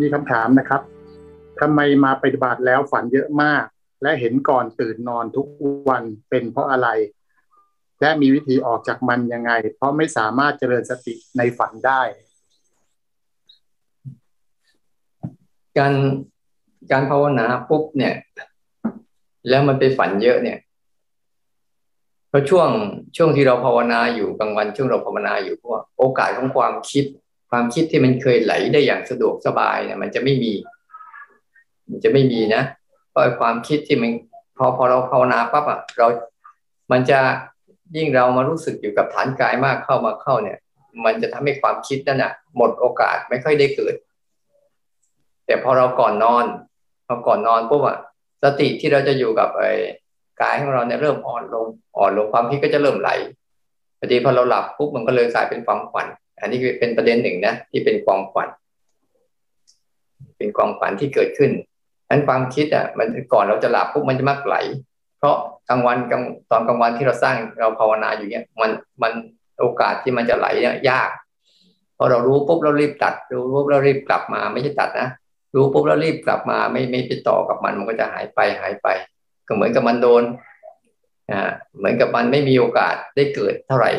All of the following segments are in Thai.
มีคำถามนะครับทำไมมาปฏิบัติแล้วฝันเยอะมากและเห็นก่อนตื่นนอนทุกวันเป็นเพราะอะไรและมีวิธีออกจากมันยังไงเพราะไม่สามารถเจริญสติในฝันได้การภาวนาปุ๊บเนี่ยแล้วมันไปฝันเยอะเนี่ยเพราะช่วงที่เราภาวนาอยู่กลางวันช่วงเราภาวนาอยู่เพราะโอกาสของความคิดที่มันเคยไหลได้อย่างสะดวกสบายเนี่ยมันจะไม่มีนะเพราะความคิดที่มันพอเราภาวนาปั๊บอ่ะมันจะยิ่งเรามารู้สึกอยู่กับฐานกายมากเข้าเนี่ยมันจะทำให้ความคิดนั่นน่ะหมดโอกาสไม่ค่อยได้เกิดแต่พอเราก่อนนอนปุ๊บอ่ะสติที่เราจะอยู่กับไอ้กายของเราเนี่ยเริ่มอ่อนลงความคิดก็จะเริ่มไหลพอดีพอเราหลับปุ๊บมันก็เลยกลายเป็นความฝันอันนี้เป็นประเด็นหนึ่งนะที่เป็นความฝันที่เกิดขึ้นนั้นความคิดอ่ะมันก่อนเราจะหลับปุ๊บมันจะมักไหลเพราะตอนกลางวันที่เราสร้างเราภาวนาอยู่เนี่ยมันโอกาสที่มันจะไหลเนี่ยยากพอเรารู้ปุ๊บเรารีบตัดรู้ปุ๊บเรารีบกลับมาไม่ใช่ตัดนะรู้ปุ๊บแล้วรีบกลับมาไม่ไปต่อกับมันก็จะหายไปก็เหมือนกับมันโดนเหมือนกับมันไม่มีโอกาสได้เกิดเท่าไหร่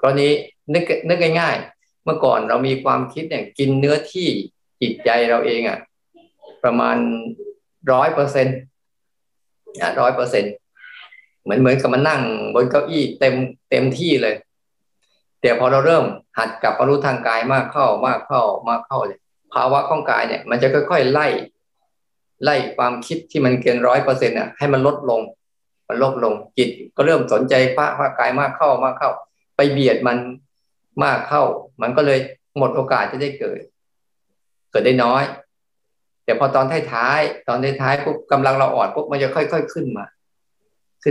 กรณีนึกง่ายๆเมื่อก่อนเรามีความคิดเนี่ยกินเนื้อที่จิตใจเราเองอ่ะประมาณ 100% 100% เหมือนกับมันนั่งบนเก้าอี้เต็มที่เลยแต่พอเราเริ่มหัดกลับมารู้ทางกายมากเข้าเนี่ยภาวะของกายเนี่ยมันจะค่อยๆไล่ความคิดที่มันเกิน 100% น่ะให้มันลดลงจิตก็เริ่มสนใจภาพกายมากเข้าไปเบียดมันมากเข้ามันก็เลยหมดโอกาสจะได้เกิดได้น้อยแต่พอตอนท้ายปุ๊บกำลังเราอ่อนปุ๊บมันจะค่อยๆขึ้น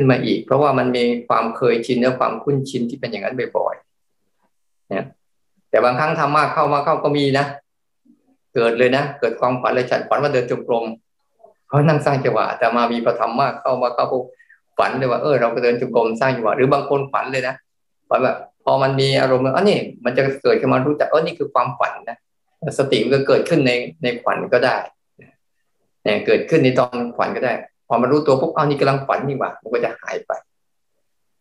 มาอีกเพราะว่ามันมีความเคยชินและความคุ้นชินที่เป็นอย่างนั้นบ่อยๆเนี่ยแต่บางครั้งทำมากเข้าก็มีนะเกิดเลยนะเกิดความฝันเลยฉันฝันว่าเดินจงกรมเพราะนั่งสร้างจังหวะแต่มามีประธรรมมากเข้าปุ๊บฝันเลยว่าเราก็เดินจงกรมสร้างจังหวะหรือบางคนฝันเลยนะฝันแบบพอมันมีอารมณ์ว่านี่มันจะเกิดขึ้นมารู้จักนี่คือความฝันนะสติมันก็เกิดขึ้นในฝันก็ได้เนี่ยเกิดขึ้นในตอนฝันก็ได้พอมารู้ตัวปุ๊บนี่กำลังฝันนี่หว่ามันก็จะหายไป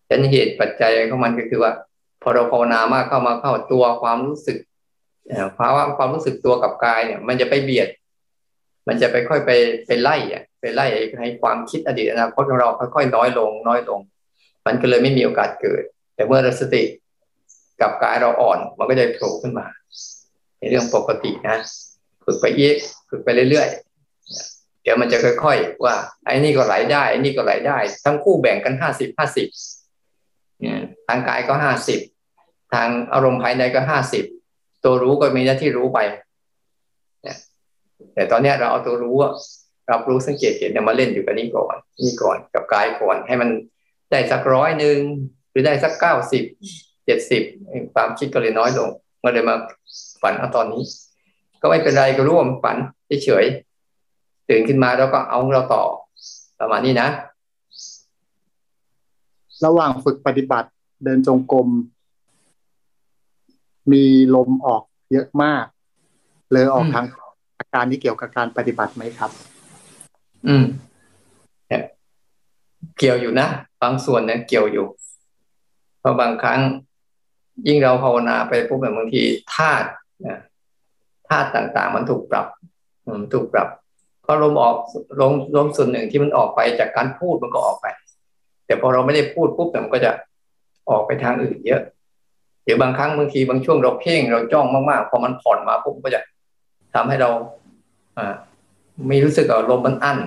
ฉะนั้นเหตุปัจจัยของมันก็คือว่าพอเราภาวนามากเข้าตัวความรู้สึกภาวะความรู้สึกตัวกับกายเนี่ยมันจะไปเบียดมันจะไปค่อยไปไล่ให้ความคิดอดีตอนาคตของเราค่อยๆน้อยลงมันก็เลยไม่มีโอกาสเกิดแต่เมื่อสติกับกายเราอ่อนมันก็จะโผล่ขึ้นมาในเรื่องปกตินะฝึกไปเรื่อยๆเดี๋ยวมันจะค่อยๆว่าไอ้นี่ก็ไหลได้ไอ้นี่ก็ไหลได้ทั้งคู่แบ่งกัน50/50ทางกายก็50ทางอารมณ์ภายในก็50ตัวรู้ก็มีหน้าที่รู้ไปแต่ตอนนี้เราเอาตัวรู้รับรู้สังเกตเห็นมาเล่นอยู่กับนี่ก่อนกับกายก่อนให้มันได้สัก100หรือได้สัก90 70ความคิดก็เลยน้อยลงก็เลยมาฝันเอาตอนนี้ก็ไม่เป็นไรก็รู้ว่ามันฝันเฉยๆตื่นขึ้นมาแล้วก็เอาเราต่อประมาณนี้นะระหว่างฝึกปฏิบัติเดินจงกรมมีลมออกเยอะมากเลยออกทางอาการนี้เกี่ยวกับการปฏิบัติไหมครับเกี่ยวอยู่นะบางส่วนเนี่ยเกี่ยวอยู่เพราะบางครั้งยิ่งเราภาวนาไปปุ๊บแบบบางทีธาตุต่างๆมันถูกปรับเพราะลมออกลมส่วนหนึ่งที่มันออกไปจากการพูดมันก็ออกไปแต่พอเราไม่ได้พูดปุ๊บมันก็จะออกไปทางอื่นเยอะเดี๋ยวบางครั้งบางทีบางช่วงเราเพ่งเราจ้องมากๆพอมันผ่อนมาปุ๊บก็จะทำให้เราไม่รู้สึกว่าลมมันอั้น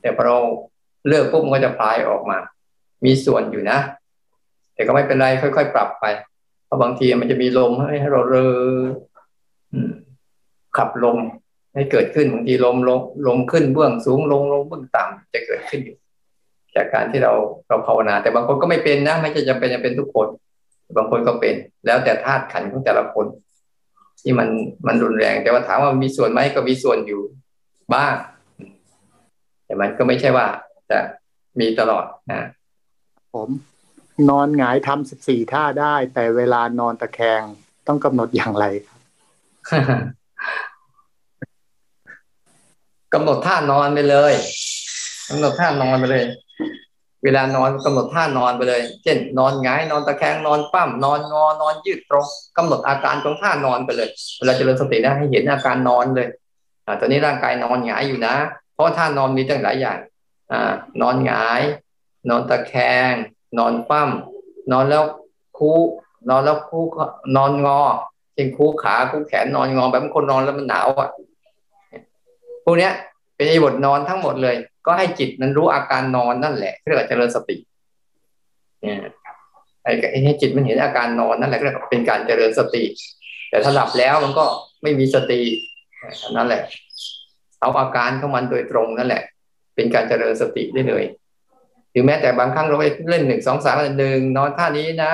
แต่พอเราเลิกปุ๊บมันก็จะพลายออกมามีส่วนอยู่นะแต่ก็ไม่เป็นไรค่อยๆปรับไปเพราะบางทีมันจะมีลมให้เราขับลมให้เกิดขึ้นบางทีลมขึ้นเบื้องสูงลงเบื้องต่ำจะเกิดขึ้นอยู่จากการที่เราภาวนาแต่บางคนก็ไม่เป็นนะไม่จะเป็นจะเป็นทุกคนบางคนก็เป็นแล้วแต่ธาตุขันธ์ของแต่ละคนที่มันรุนแรงแต่ว่าถามว่ามีส่วนไหมก็มีส่วนอยู่บ้างแต่มันก็ไม่ใช่ว่าจะมีตลอดนะผมนอนหงายทำ14ท่าได้แต่เวลานอนตะแคงต้องกำหนดอย่างไรครับ กำหนดท่านอนไปเลยกำหนดท่านอนไปเลยเวลานอนกำหนดท่านอนไปเลยเช่นนอนหงายนอนตะแคงนอนปั้มนอนงอนอนยืดตรงกำหนดอาการของท่านอนไปเลยเวลาเจริญสตินะให้เห็นอาการนอนเลยตอนนี้ร่างกายนอนหงายอยู่นะเพราะท่านอนมีตั้งหลายอย่างนอนหงายนอนตะแคงนอนปั้มนอนแล้วคู่นอนแล้วคู่นอนงอเช่นคู่ขาคู่แขนนอนงอแบบคนนอนแล้วมันหนาวอ่ะพวกเนี้ยเป็นอิบทนอนทั้งหมดเลยก็ให้จิตนั้นรู้อาการนอนนั่นแหละเรียกว่าเจริญสติให้จิตมันเห็นอาการนอนนั่นแหละเรียกว่าเป็นการเจริญสติแต่ถ้าหลับแล้วมันก็ไม่มีสตินั่นแหละเอาอาการของมันโดยตรงนั่นแหละเป็นการเจริญสติได้เลยหรือแม้แต่บางครั้งเราไปเล่น1 2 3นอนท่านี้นะ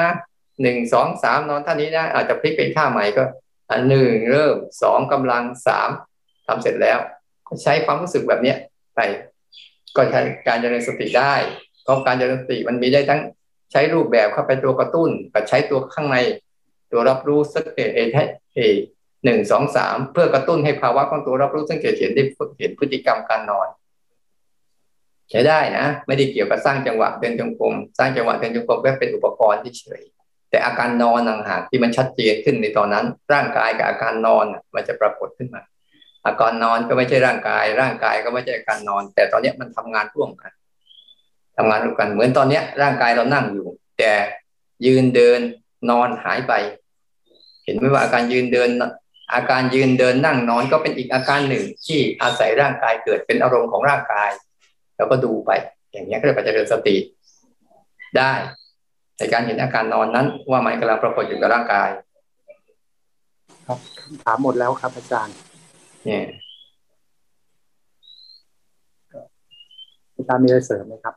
1 2 3นอนท่านี้นะอาจจะพลิกเป็นท่าใหม่ก็1เริ่ม2 กำลัง 3ทำเสร็จแล้วใช้ความรู้สึกแบบนี้ไปก็ใช้การเจริญสติได้เพราะการเจริญสติมันมีได้ทั้งใช้รูปแบบเข้าไปตัวกระตุ้นกับใช้ตัวข้างในตัวรับรู้สังเกต1 2 3เพื่อกระตุ้นให้ภาวะของตัวรับรู้สังเกตเห็นได้เห็นพฤติกรรมการนอนใช้ได้นะไม่ได้เกี่ยวกับสร้างจังหวะเดินจงกรมสร้างจังหวะเดินจงกรมแค่เป็นอุปกรณ์ที่เฉยแต่อาการนอนต่างหากที่มันชัดเจนขึ้นในตอนนั้นร่างกายกับอาการนอนมันจะปรากฏขึ้นมาอาการนอนก็ไม่ใช่ร่างกายร่างกายก็ไม่ใช่อาการนอนแต่ตอนนี้มันทำงานร่วมกันทำงานร่วมกันเหมือนตอนนี้ร่างกายเรานั่งอยู่แต่ยืนเดินนอนหายไปเห็นไหมว่าอาการยืนเดินนั่งนอนก็เป็นอีกอาการหนึ่งที่อาศัยร่างกายเกิดเป็นอารมณ์ของร่างกายแล้วก็ดูไปอย่างนี้ก็จะเจริญสติได้ในการเห็นอาการนอนนั้นว่ามันกำลังปรากฏอยู่กับร่างกายครับถามหมดแล้วครับอาจารย์เนี่ยอาจารย์มีอะไรเสริมไหมครับ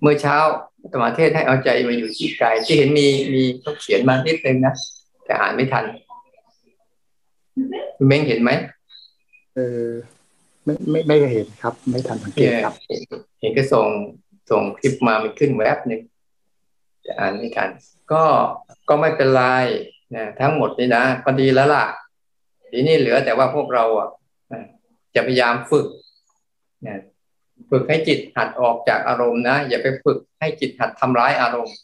เมื่อเช้าธรรมเทศให้เอาใจมาอยู่ที่กายที่เห็นมีเขาเขียนมานิดนึงนะแต่อ่านไม่ทันคุณเม้งเห็นไหมไม่เห็นครับไม่ทันสังเกตครับเห็นก็ส่งคลิปมามันขึ้นแวบหนึ่งจะอ่านไม่ทันก็ไม่เป็นไรนะทั้งหมดนี่นะก็ดีแล้วล่ะทีนี้เหลือแต่ว่าพวกเราอ่ะจะพยายามฝึกนะฝึกให้จิตหัดออกจากอารมณ์นะอย่าไปฝึกให้จิตหัดทำร้ายอารมณ์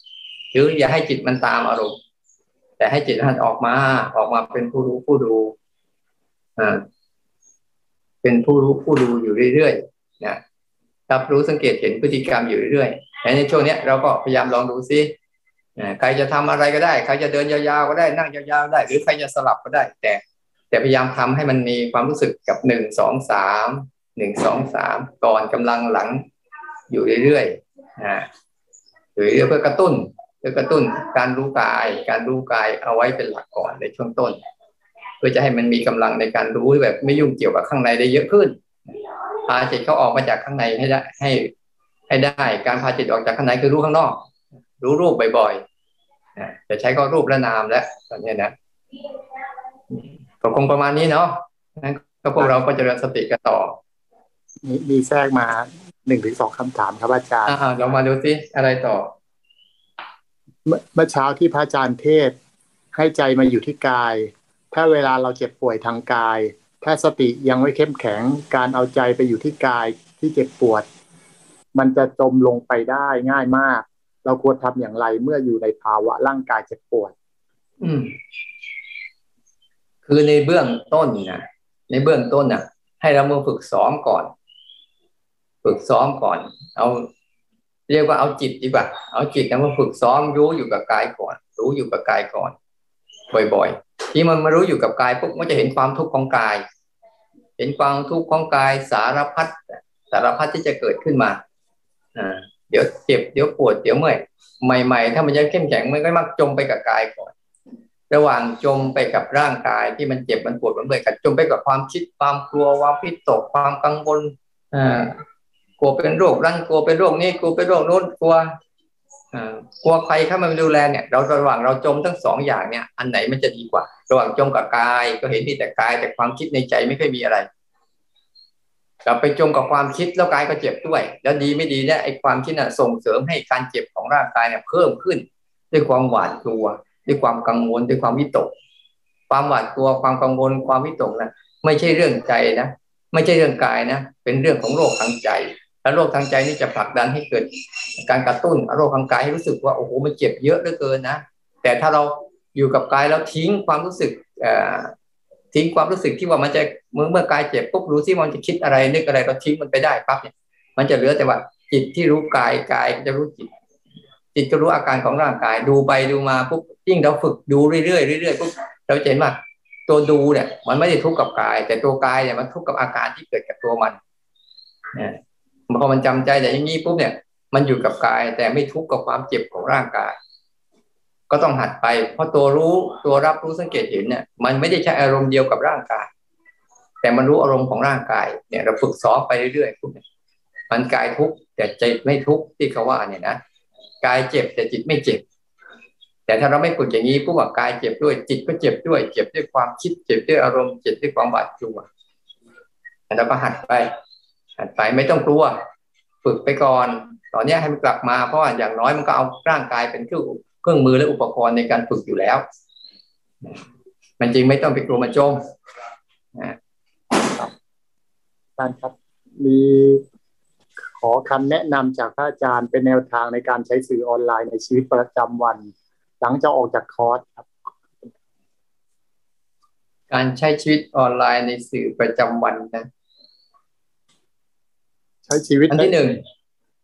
หรืออย่าให้จิตมันตามอารมณ์แต่ให้จิตหัดออกมาเป็นผู้รู้ผู้ดูเป็นผู้รู้ผู้ดูอยู่เรื่อยๆนะรับรู้สังเกตเห็นพฤติกรรมอยู่เรื่อยๆในช่วงนี้เราก็พยายามลองดูซิใครจะทำอะไรก็ได้ใครจะเดินยาวๆก็ได้นั่งยาวๆได้หรือใครจะสลับก็ได้แต่พยายามทำให้มันมีความรู้สึกกับ1 2 3 1 2 3ก่อนกำลังหลังอยู่เรื่อยๆอยู่เรื่อยเพื่อกระตุ้นการรู้กายเอาไว้เป็นหลักก่อนในช่วงต้นเพื่อจะให้มันมีกำลังในการรู้แบบไม่ยุ่งเกี่ยวกับข้างในได้เยอะขึ้นพาจิตเขาออกมาจากข้างในให้ได้การพาจิตออกจากข้างในคือรู้ข้างนอกรู้รูปบ่อยๆจะใช้ก็รูปและนามแล้วตอนนี้นะก็คงประมาณนี้เนาะงั้นก็พวกเราก็จะเจริญสติกันต่อมีแทรกมา1 ถึง 2คำถามครับอาจารย์ลองมาดูสิอะไรต่อเมื่อเช้าที่พระอาจารย์เทศให้ใจมาอยู่ที่กายถ้าเวลาเราเจ็บป่วยทางกายถ้าสติยังไม่เข้มแข็งการเอาใจไปอยู่ที่กายที่เจ็บปวดมันจะจมลงไปได้ง่ายมากเราควรทำอย่างไรเมื่ออยู่ในภาวะร่างกายเจ็บปวดคือในเบื้องต้นนะให้เรามาฝึกซ้อมก่อนเอาเรียกว่าเอาจิตดีกว่าเอาจิตมาฝึกซ้อมรู้อยู่กับกายก่อนบ่อยๆที่มันมารู้อยู่กับกายปุ๊บมันจะเห็นความทุกข์ของกายสารพัดที่จะเกิดขึ้นมาเดี๋ยวเจ็บเดี๋ยวปวดเดี๋ยวเมื่อยใหม่ๆถ้ามันยังเข้มแข็งมันก็มักจมไปกับกายก่อนระหว่างจมไปกับร่างกายที่มันเจ็บมันปวดมันเมื่อยกับจมไปกับความคิดความกลัวความพิตกความกังวลกลัวเป็นโรคนั้นกลัวเป็นโรคนี้กลัวเป็นโรคโน้นกลัวใครเข้ามาดูแลเนี่ยเราระหว่างเราจมทั้ง2อย่างเนี่ยอันไหนมันจะดีกว่าระหว่างจมกับกายก็เห็นที่แต่กายแต่ความคิดในใจไม่เคยมีอะไรเราไปจมกับความคิดแล้วกายก็เจ็บด้วยแล้วดีไม่ดีเนี่ยไอ้ความคิดน่ะส่งเสริมให้การเจ็บของร่างกายเนี่ยเพิ่มขึ้นด้วยความหวาดกลัวด้วยความกังวลด้วยความวิตกความหวาดกลัวความกังวลความวิตกนะ ไม่ใช่เรื่องใจนะไม่ใช่เรื่องกายนะเป็นเรื่องของโรคทางใจและโรคทางใจนี่จะผลักดันให้เกิดการกระตุ้นโรคทางกายให้รู้สึกว่าโอ้โหมันเจ็บเยอะเหลือเกินนะแต่ถ้าเราอยู่กับกายแล้วทิ้งความรู้สึกที่ว่ามันจะเมื่อกายเจ็บปุ๊บรู้สิมันจะคิดอะไรนึกอะไรเราทิ้งมันไปได้ปั๊บเนี่ยมันจะเหลือแต่ว่าจิตที่รู้กายกายจะรู้จิตจะรู้อาการของร่างกายดูไปดูมาปุ๊บยิ่งเราฝึกดูเรื่อยๆปุ๊บเราจะเห็นว่าตัวดูเนี่ยมันไม่ได้ทุกข์กับกายแต่ตัวกายเนี่ยมันทุกข์กับอาการที่เกิดกับตัวมันเนี่ยพอมันจำใจแต่อย่างนี้ปุ๊บเนี่ยมันอยู่กับกายแต่ไม่ทุกข์กับความเจ็บของร่างกายก็ต้องหัดไปเพราะตัวรู้ตัวรับรู้สังเกตเห็นเนี่ยมันไม่ได้ใช้อารมณ์เดียวกับร่างกายแต่มันรู้อารมณ์ของร่างกายเนี่ยเราฝึกซ้อมไปเรื่อยๆปุ๊บเนี่ยมันกายทุกข์แต่ใจไม่ทุกข์ที่เขาว่าเนี่ยนะกายเจ็บแต่จิตไม่เจ็บแต่ถ้าเราไม่ฝึกอย่างนี้ปุ๊บว่ากายเจ็บด้วยจิตก็เจ็บด้วยเจ็บด้วยความคิดเจ็บด้วยอารมณ์เจ็บด้วยความบาดจุกเราก็หัดไปไม่ต้องกลัวฝึกไปก่อนตอนนี้ให้มันกลับมาเพราะอย่างน้อยมันก็เอาร่างกายเป็นเครื่องมือและอุปกรณ์ในการฝึกอยู่แล้วมันจริงไม่ต้องไปกลัวมันจมท่านครับมีขอคำแนะนำจากพระอาจารย์เป็นแนวทางในการใช้สื่อออนไลน์ในชีวิตประจำวันหลังจากออกจากคอร์สครับการใช้ชีวิตออนไลน์ในสื่อประจำวันนะใช้ชีวิตอันที่หนึ่ง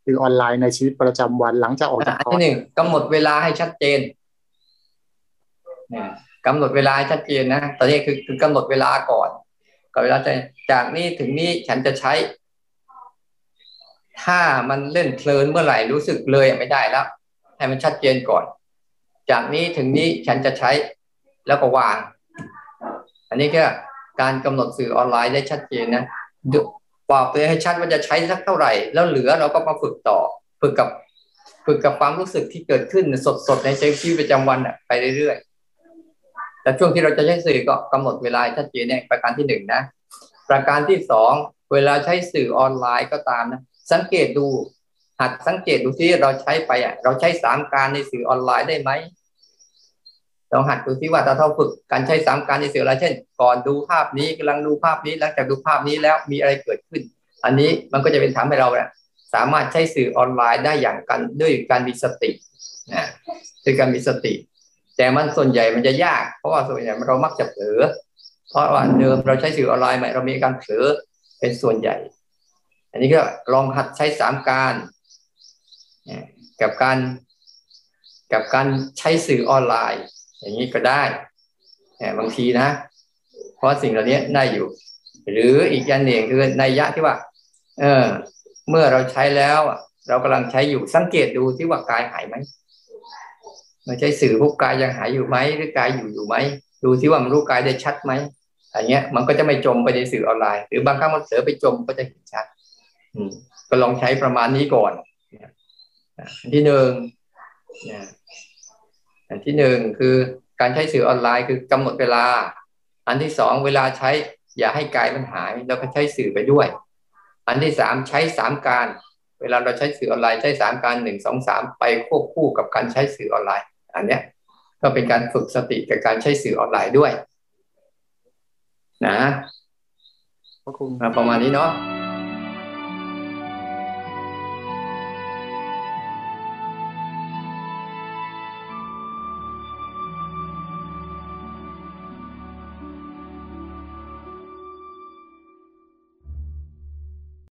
คือออนไลน์ในชีวิตประจำวันหลังจากออกจากคอร์สกำหนดเวลาให้ชัดเจนกำหนดเวลาให้ชัดเจนนะตอนนี้คือกำหนดเวลาก่อนก่อนเวลาจะจากนี้ถึงนี้ฉันจะใช้ถ้ามันเล่นเพลินเมื่อไหร่รู้สึกเลยไม่ได้แล้วให้มันชัดเจนก่อนจากนี้ถึงนี้ฉันจะใช้แล้วก็วางอันนี้คือการกำหนดสื่อออนไลน์ได้ชัดเจนนะบอกตัวให้ชัดว่าจะใช้สักเท่าไหร่แล้วเหลือเราก็มาฝึกต่อฝึกกับความรู้สึกที่เกิดขึ้นสดๆในชีวิตประจำวันไปเรื่อยๆแต่ช่วงที่เราจะใช้สื่อก็กำหนดเวลาชัดเจนเนี่ยประการที่หนึ่งนะประการที่สองเวลาใช้สื่อออนไลน์ก็ตามนะสังเกตดูหัดสังเกตดูซิเราใช้ไปเราใช้สามการในสื่อออนไลน์ได้ไหมเราหัดดูซิว่าถ้าเราฝึกการใช้สามการในสื่ออะไรเช่นก่อนดูภาพนี้กำลังดูภาพนี้หลังจากดูภาพนี้แล้วมีอะไรเกิดขึ้นอันนี้มันก็จะเป็นทำให้เราเนี่ยสามารถใช้สื่อออนไลน์ได้อย่างกันด้วยการมีสตินะด้วยการมีสติแต่มันส่วนใหญ่มันจะยากเพราะว่าส่วนใหญ่เรามักจะเผลอเพราะว่าเดิมเราใช้สื่อออนไลน์เรามีการเผลอเป็นส่วนใหญ่อันนี้ก็ลองหัดใช้สามการกับการใช้สื่อออนไลน์อย่างนี้ก็ได้บางทีนะเพราะสิ่งเหล่านี้ได้อยู่หรืออีกอย่างหนึ่งคือนัยยะที่ว่าเมื่อเราใช้แล้วเรากำลังใช้อยู่สังเกตดูที่ว่ากายหายไหมเราใช้สื่อพวกกายยังหายอยู่ไหมหรือกายอยู่ไหมดูที่ว่ามันรู้กายได้ชัดไหมอย่างเงี้ยมันก็จะไม่จมไปในสื่อออนไลน์หรือบางครั้งมันเผลอไปจมก็จะเห็นชัดก็ลองใช้ประมาณนี้ก่อนอันที่หนึ่งคือการใช้สื่อออนไลน์คือกำหนดเวลาอันที่สองเวลาใช้อย่าให้กายมันหายเราก็ใช้สื่อไปด้วยอันที่สามใช้สามการเวลาเราใช้สื่อออนไลน์ใช้สามการหนึ่งสองสามไปควบคู่กับการใช้สื่อออนไลน์อันเนี้ยก็เป็นการฝึกสติกับการใช้สื่อออนไลน์ด้วยนะขอบคุณประมาณนี้เนาะ